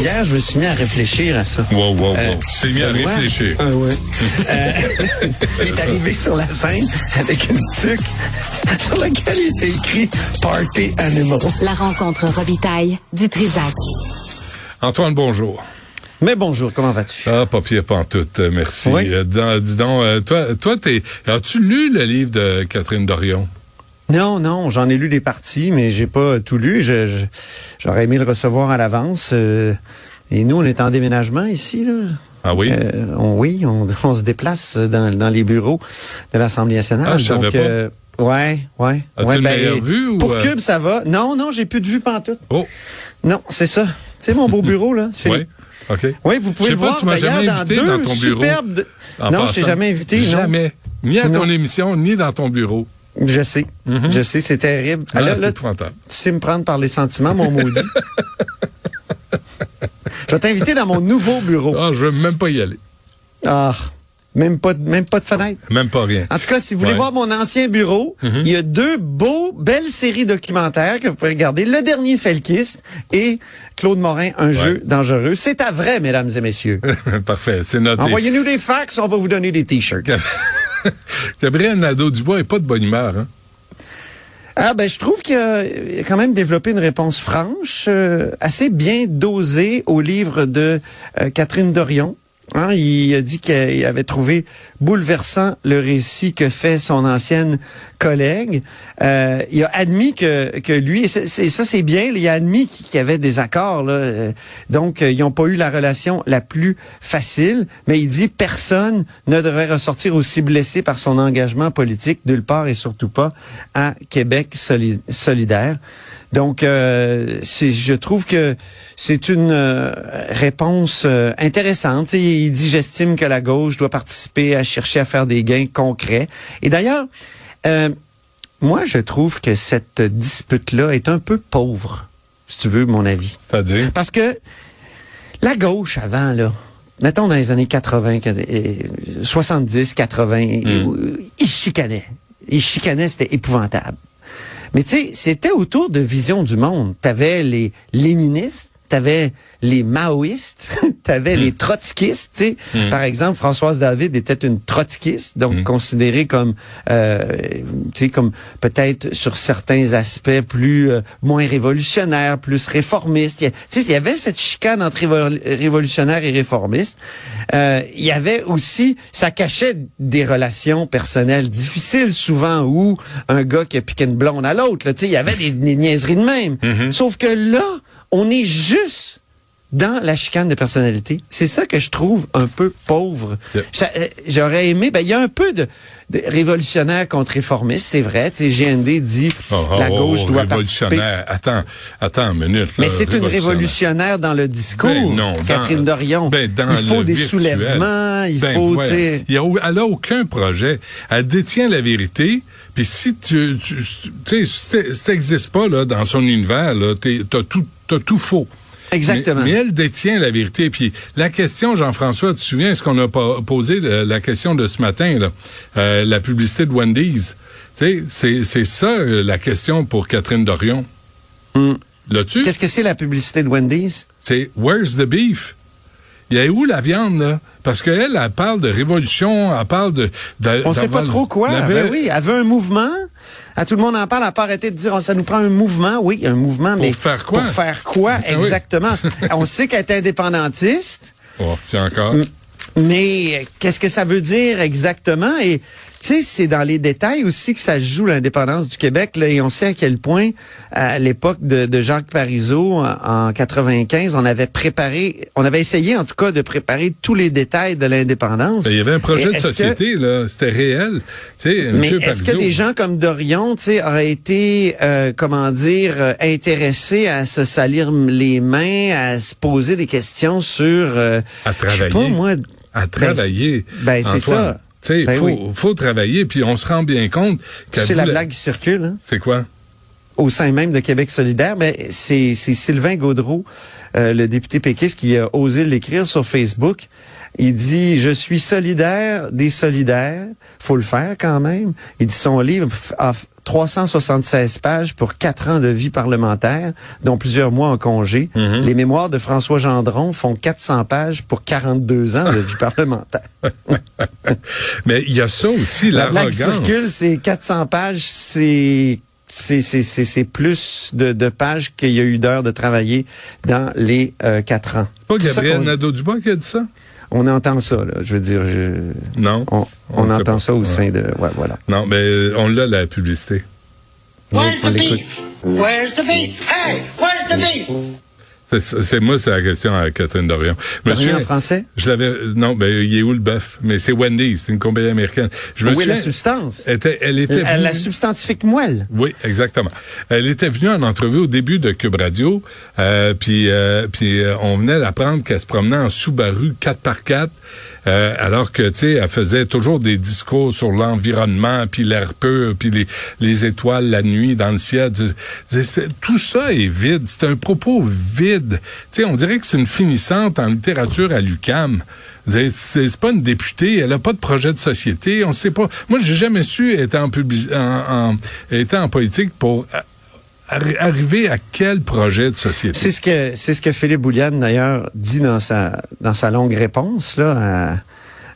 Hier, je me suis mis à réfléchir à ça. Wow. Tu t'es mis à réfléchir. Ah ouais. Il est arrivé sur la scène avec une tuque sur laquelle il était écrit « Party Animal ». La rencontre Robitaille du Trizac. Antoine, bonjour. Mais bonjour, comment vas-tu? Ah, pas pire pantoute, merci. Oui? Dis donc, toi as-tu lu le livre de Catherine Dorion? Non, j'en ai lu des parties, mais j'ai pas tout lu. J'aurais aimé le recevoir à l'avance. Et nous, on est en déménagement ici, là. Ah oui? On se déplace dans les bureaux de l'Assemblée nationale. Ah, je savais pas. Ouais. As-tu une meilleure vue ou... Pour QUB, ça va. Non, j'ai plus de vue pantoute. Oh. Non, c'est ça. C'est mon beau bureau, là. Oui. OK. Oui, vous pouvez le voir, d'ailleurs, dans deux superbes... Non, je t'ai jamais invité. Jamais. Ni à ton émission, ni dans ton bureau. Je sais, c'est terrible. Ah, alors, là, tu sais me prendre par les sentiments, mon maudit. Je vais t'inviter dans mon nouveau bureau. Ah, je veux même pas y aller. Ah, même pas de fenêtre. Même pas rien. En tout cas, si vous voulez voir mon ancien bureau, il y a deux belles séries documentaires que vous pouvez regarder. Le dernier Felkiste et Claude Morin, un jeu dangereux. C'est à vrai, mesdames et messieurs. Parfait, c'est noté. Envoyez-nous des fax, on va vous donner des T-shirts. Gabriel Nadeau-Dubois n'est pas de bonne humeur, hein? Ah, ben, je trouve qu'il a quand même développé une réponse franche, assez bien dosée au livre de Catherine Dorion. Hein, il a dit qu'il avait trouvé bouleversant le récit que fait son ancienne collègue. Il a admis que lui, et ça c'est bien, il a admis qu'il y avait des accords, là, donc ils n'ont pas eu la relation la plus facile, mais il dit personne ne devrait ressortir aussi blessé par son engagement politique, nulle part et surtout pas à Québec solidaire. Donc, je trouve que c'est une réponse intéressante. Il dit, j'estime que la gauche doit participer à chercher à faire des gains concrets. Et d'ailleurs, moi, je trouve que cette dispute-là est un peu pauvre, si tu veux, mon avis. C'est-à-dire? Parce que la gauche, avant, là, mettons dans les années 80, 70, 80, ils chicanaient. C'était épouvantable. Mais tu sais, c'était autour de visions du monde. T'avais les léninistes, t'avais les maoïstes, t'avais les trotskistes. Tu sais, par exemple, Françoise David était une trotskiste, donc considérée comme, tu sais, comme peut-être sur certains aspects plus moins révolutionnaire, plus réformiste. Tu sais, il y avait cette chicane entre révolutionnaire et réformiste. Il y avait aussi, ça cachait des relations personnelles difficiles souvent où un gars qui a piqué une blonde à l'autre. Tu sais, il y avait des niaiseries de même. Sauf que là. On est juste dans la chicane de personnalité. C'est ça que je trouve un peu pauvre. Yep. J'aurais aimé... Ben, il y a un peu de révolutionnaire contre réformiste, c'est vrai. Tu sais, GND dit la gauche doit révolutionnaire. Participer. Attends une minute. Là, mais c'est une révolutionnaire dans le discours, Catherine Dorion. Il faut des virtuel. Soulèvements, il faut... Ouais. Elle n'a aucun projet. Elle détient la vérité... Puis si tu sais, si t'existes pas là dans son univers là, t'as tout faux. Exactement. Mais elle détient la vérité. Puis la question, Jean-François, tu te souviens, est-ce qu'on a posé la question de ce matin là, la publicité de Wendy's. Tu sais, c'est ça la question pour Catherine Dorion. L'as-tu? Qu'est-ce que c'est la publicité de Wendy's? C'est Where's the beef? Il y a où la viande, là? Parce qu'elle parle de révolution, elle parle de on sait pas trop quoi. Ben oui, elle veut un mouvement. À tout le monde en parle, elle n'a pas arrêté de dire ça nous prend un mouvement. Oui, un mouvement, mais faire quoi? Pour faire quoi, exactement? On sait qu'elle est indépendantiste. Oh, puis encore. Mais qu'est-ce que ça veut dire exactement? Et tu sais, c'est dans les détails aussi que ça joue l'indépendance du Québec. Là, et on sait à quel point, à l'époque de Jacques Parizeau, en 95, on avait essayé en tout cas de préparer tous les détails de l'indépendance. Il y avait un projet de société, là, c'était réel. T'sais, mais est-ce que des gens comme Dorion, tu sais, auraient été, intéressés à se salir les mains, à se poser des questions sur... à travailler. À travailler. Ben c'est ça. Tu sais, faut travailler, puis on se rend bien compte... C'est la blague qui circule. Hein? C'est quoi? Au sein même de Québec solidaire, ben, c'est Sylvain Gaudreau, le député péquiste, qui a osé l'écrire sur Facebook. Il dit « Je suis solidaire des solidaires ». Faut le faire quand même. Il dit son livre a 376 pages pour 4 ans de vie parlementaire, dont plusieurs mois en congé. Mm-hmm. Les mémoires de François Gendron font 400 pages pour 42 ans de vie parlementaire. Mais il y a ça aussi, l'arrogance. La plaque circule, c'est 400 pages, c'est plus de pages qu'il y a eu d'heures de travailler dans les 4 ans. C'est pas Gabriel Nadeau-Dubois qui a dit ça? On entend ça, là. Je veux dire, non. On entend pas ça au sein de... Ouais, voilà. Non, mais on l'a, la publicité. Where's the beef? Where's the beef? Hey, where's the beef? C'est moi, c'est la question à Catherine Dorion. Monsieur, en français? Je l'avais, non, ben, il est où le bœuf? Mais c'est Wendy's, c'est une compagnie américaine. Oui, la substance. La substantifique moelle. Oui, exactement. Elle était venue en entrevue au début de QUB radio, puis on venait d'apprendre qu'elle se promenait en Subaru 4x4, alors que, tu sais, elle faisait toujours des discours sur l'environnement, puis l'air pur, puis les étoiles la nuit dans le ciel. Tout ça est vide. C'est un propos vide. T'sais, on dirait que c'est une finissante en littérature à l'UQAM. C'est pas une députée, elle a pas de projet de société, on sait pas. Moi, j'ai jamais su être en politique pour arriver à quel projet de société. C'est ce que Philippe Boullian d'ailleurs dit dans sa longue réponse là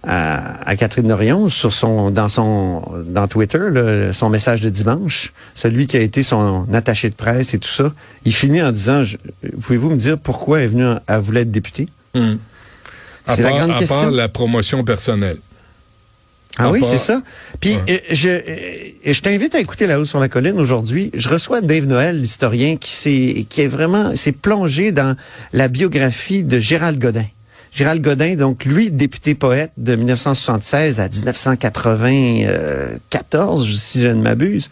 à Catherine Dorion sur dans Twitter, là, son message de dimanche, celui qui a été son attaché de presse et tout ça. Il finit en disant, pouvez-vous me dire pourquoi elle est venue à vouloir être députée? Mmh. C'est la grande question. À part la promotion personnelle. Ah oui, c'est ça. Puis je t'invite à écouter Là-Haut sur la colline aujourd'hui. Je reçois Dave Noël, l'historien, qui s'est plongé dans la biographie de Gérald Godin. Gérald Godin, donc lui, député poète de 1976 à 1994, si je ne m'abuse.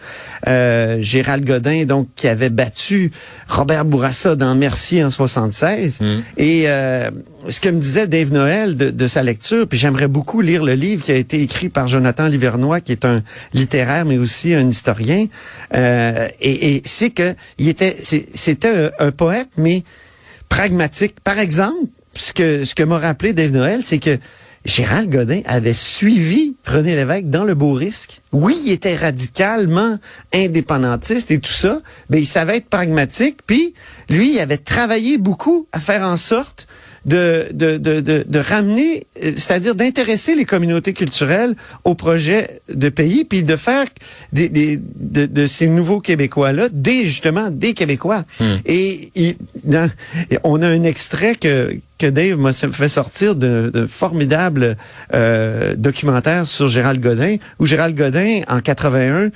Gérald Godin, donc, qui avait battu Robert Bourassa dans Mercier en 76. Mmh. Et ce que me disait Dave Noël de sa lecture, puis j'aimerais beaucoup lire le livre qui a été écrit par Jonathan Livernois, qui est un littéraire, mais aussi un historien. Et c'est que c'était un poète, mais pragmatique. Par exemple, ce que m'a rappelé Dave Noël, c'est que Gérald Godin avait suivi René Lévesque dans le beau risque. Oui, il était radicalement indépendantiste et tout ça, mais il savait être pragmatique. Puis, lui, il avait travaillé beaucoup à faire en sorte de ramener, c'est-à-dire d'intéresser les communautés culturelles au projet de pays, puis de faire de ces nouveaux Québécois-là des Québécois. Mmh. Et on a un extrait que Dave m'a fait sortir d'un formidable documentaire sur Gérald Godin, où Gérald Godin, en 81,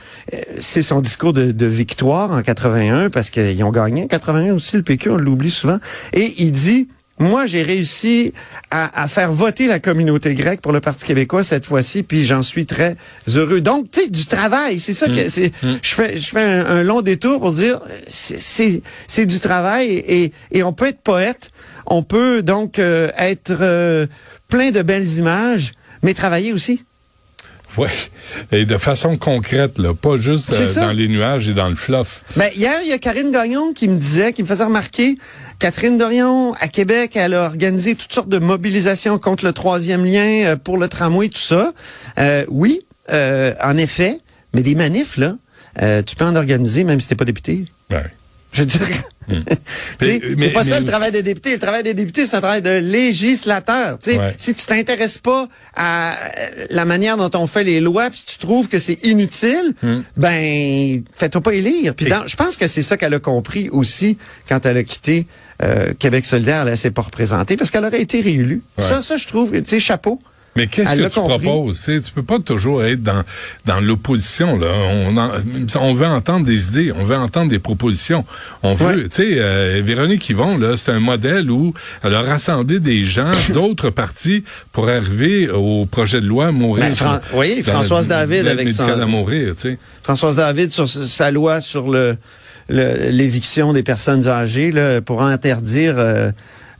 c'est son discours de victoire en 81, parce qu'ils ont gagné en 81 aussi, le PQ, on l'oublie souvent, et il dit... Moi, j'ai réussi à faire voter la communauté grecque pour le Parti québécois cette fois-ci, puis j'en suis très heureux. Donc, tu sais, du travail, c'est ça que c'est. Je fais un long détour pour dire c'est du travail et on peut être poète, on peut donc être plein de belles images, mais travailler aussi. Oui, et de façon concrète, là, pas juste dans les nuages et dans le fluff. Ben, hier, il y a Karine Gagnon qui me faisait remarquer, Catherine Dorion, à Québec, elle a organisé toutes sortes de mobilisations contre le 3e lien, pour le tramway, tout ça. En effet, mais des manifs, là, tu peux en organiser même si t'es pas député. Ouais. Je veux dire... C'est pas le travail des députés. Le travail des députés, c'est un travail de législateur. Ouais. Si tu t'intéresses pas à la manière dont on fait les lois, puis si tu trouves que c'est inutile, ben fais-toi pas élire. Puis je pense que c'est ça qu'elle a compris aussi quand elle a quitté Québec solidaire. Elle s'est pas représentée parce qu'elle aurait été réélue. Ouais. Ça, je trouve, tu sais, chapeau. Mais qu'est-ce que tu proposes? Tu peux pas toujours être dans l'opposition, là. On veut entendre des idées, on veut entendre des propositions. On veut, Véronique Yvon, là, c'est un modèle où elle a rassemblé des gens d'autres partis pour arriver au projet de loi mourir. Ben, Françoise David avec Françoise David sur sa loi sur l'éviction des personnes âgées, là, pour interdire,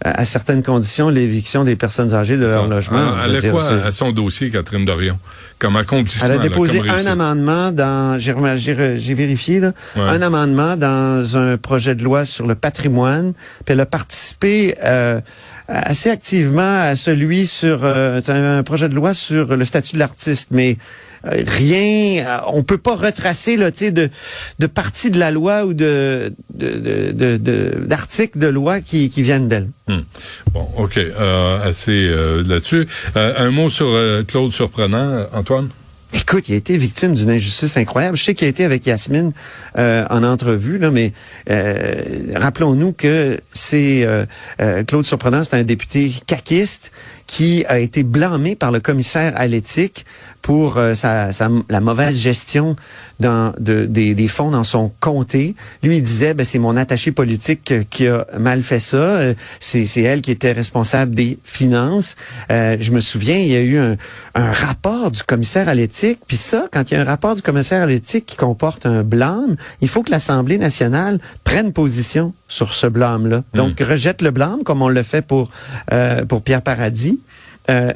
à certaines conditions, l'éviction des personnes âgées de leur logement. Elle a quoi à son dossier, Catherine Dorion, comme accomplissement? Elle a déposé un amendement dans... J'ai vérifié, là. Ouais. Un amendement dans un projet de loi sur le patrimoine. Puis elle a participé assez activement à celui sur... un projet de loi sur le statut de l'artiste, mais... rien, on peut pas retracer là, tu sais, de partie de la loi ou d'articles de loi qui viennent d'elle. Bon, OK, assez là-dessus. Un mot sur Claude Surprenant, Antoine? Écoute, il a été victime d'une injustice incroyable. Je sais qu'il a été avec Yasmine en entrevue, là, mais rappelons-nous que c'est Claude Surprenant, c'est un député caquiste qui a été blâmé par le commissaire à l'éthique pour la mauvaise gestion des fonds dans son comté. Lui, il disait, ben, c'est mon attaché politique qui a mal fait ça. C'est elle qui était responsable des finances. Je me souviens, il y a eu un rapport du commissaire à l'éthique. Puis ça, quand il y a un rapport du commissaire à l'éthique qui comporte un blâme, il faut que l'Assemblée nationale prenne position sur ce blâme-là. Donc, rejette le blâme, comme on le fait pour Pierre Paradis.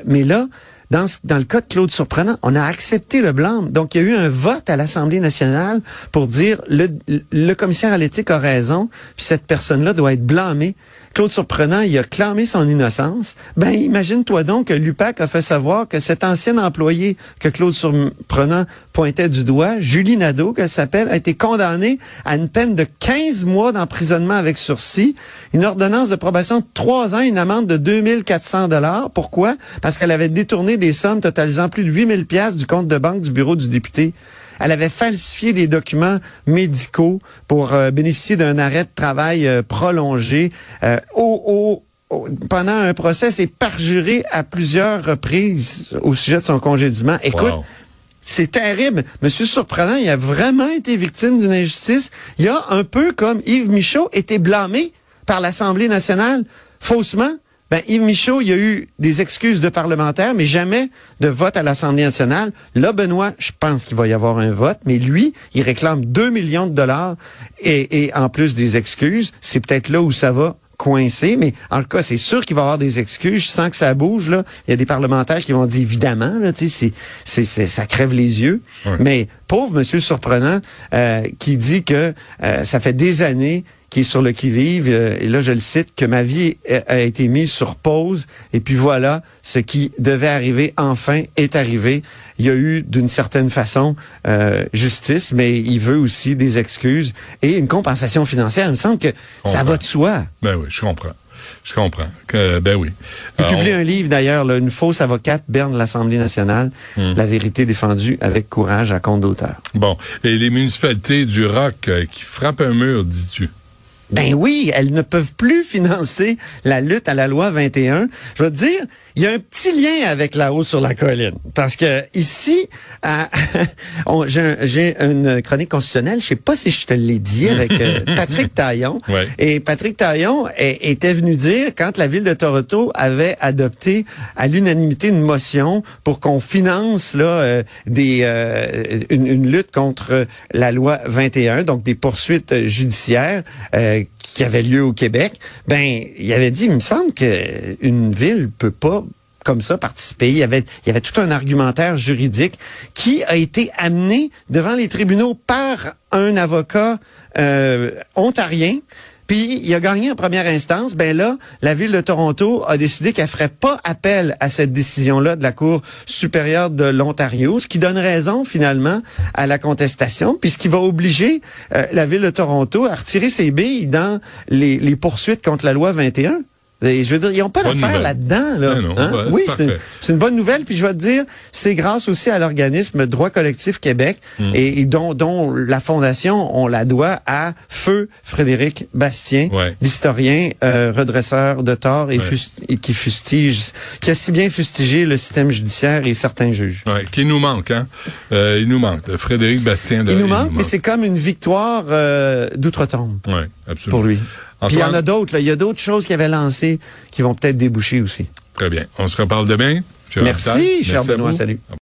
Mais là, dans le cas de Claude Surprenant, on a accepté le blâme. Donc, il y a eu un vote à l'Assemblée nationale pour dire le commissaire à l'éthique a raison, puis cette personne-là doit être blâmée. Claude Surprenant, il a clamé son innocence. Ben, imagine-toi donc que l'UPAC a fait savoir que cet ancien employé que Claude Surprenant pointait du doigt, Julie Nadeau, qu'elle s'appelle, a été condamnée à une peine de 15 mois d'emprisonnement avec sursis, une ordonnance de probation de 3 ans, une amende de 2 400 $. Pourquoi? Parce qu'elle avait détourné des sommes totalisant plus de 8 000 $ du compte de banque du bureau du député. Elle avait falsifié des documents médicaux pour bénéficier d'un arrêt de travail prolongé pendant un procès et parjuré à plusieurs reprises au sujet de son congédiement. Écoute, c'est terrible. Monsieur Surprenant, il a vraiment été victime d'une injustice. Il a un peu comme Yves Michaud été blâmé par l'Assemblée nationale faussement. Ben, Yves Michaud, il y a eu des excuses de parlementaires, mais jamais de vote à l'Assemblée nationale. Là, Benoît, je pense qu'il va y avoir un vote, mais lui, il réclame 2 000 000 $ et en plus des excuses. C'est peut-être là où ça va coincer, mais en tout cas, c'est sûr qu'il va y avoir des excuses. Je sens que ça bouge, là. Il y a des parlementaires qui vont dire, évidemment, là, tu sais, ça crève les yeux. Oui. Mais pauvre Monsieur Surprenant, qui dit que ça fait des années qui est sur le qui-vive, et là je le cite, que ma vie a été mise sur pause, et puis voilà, ce qui devait arriver enfin est arrivé. Il y a eu d'une certaine façon justice, mais il veut aussi des excuses et une compensation financière. Il me semble que ça va de soi. Ben oui, je comprends. Je comprends. Ben oui. Il publie un livre, d'ailleurs, là, Une fausse avocate berne l'Assemblée nationale, la vérité défendue avec courage à compte d'auteur. Bon, et les municipalités du ROC qui frappent un mur, dis-tu? Ben oui, elles ne peuvent plus financer la lutte à la loi 21. Je veux te dire, il y a un petit lien avec Là-haut sur la colline. Parce que ici, j'ai une chronique constitutionnelle, je sais pas si je te l'ai dit, avec Patrick Taillon. Ouais. Et Patrick Taillon était venu dire, quand la ville de Toronto avait adopté à l'unanimité une motion pour qu'on finance là une lutte contre la loi 21, donc des poursuites judiciaires, qui avait lieu au Québec, ben il avait dit, il me semble qu'une ville peut pas comme ça participer. Il y avait tout un argumentaire juridique qui a été amené devant les tribunaux par un avocat ontarien. Puis, il a gagné en première instance. Ben là, la ville de Toronto a décidé qu'elle ferait pas appel à cette décision-là de la Cour supérieure de l'Ontario, ce qui donne raison, finalement, à la contestation, puis ce qui va obliger la ville de Toronto à retirer ses billes dans les poursuites contre la loi 21. Et je veux dire, ils n'ont pas d'affaire là-dedans. Là. Non, hein? Ben, oui, c'est une bonne nouvelle. Puis je vais te dire, c'est grâce aussi à l'organisme Droits Collectifs Québec et dont la fondation, on la doit à feu Frédéric Bastien, l'historien redresseur de tort et qui a si bien fustigé le système judiciaire et certains juges. Ouais, qui nous manque, hein? Il nous manque. Frédéric Bastien. Il nous manque, mais c'est comme une victoire d'outre-tombe pour lui. Puis il y en a d'autres, là. Il y a d'autres choses qu'il avait lancées qui vont peut-être déboucher aussi. Très bien. On se reparle demain. Merci, cher Benoît. Salut.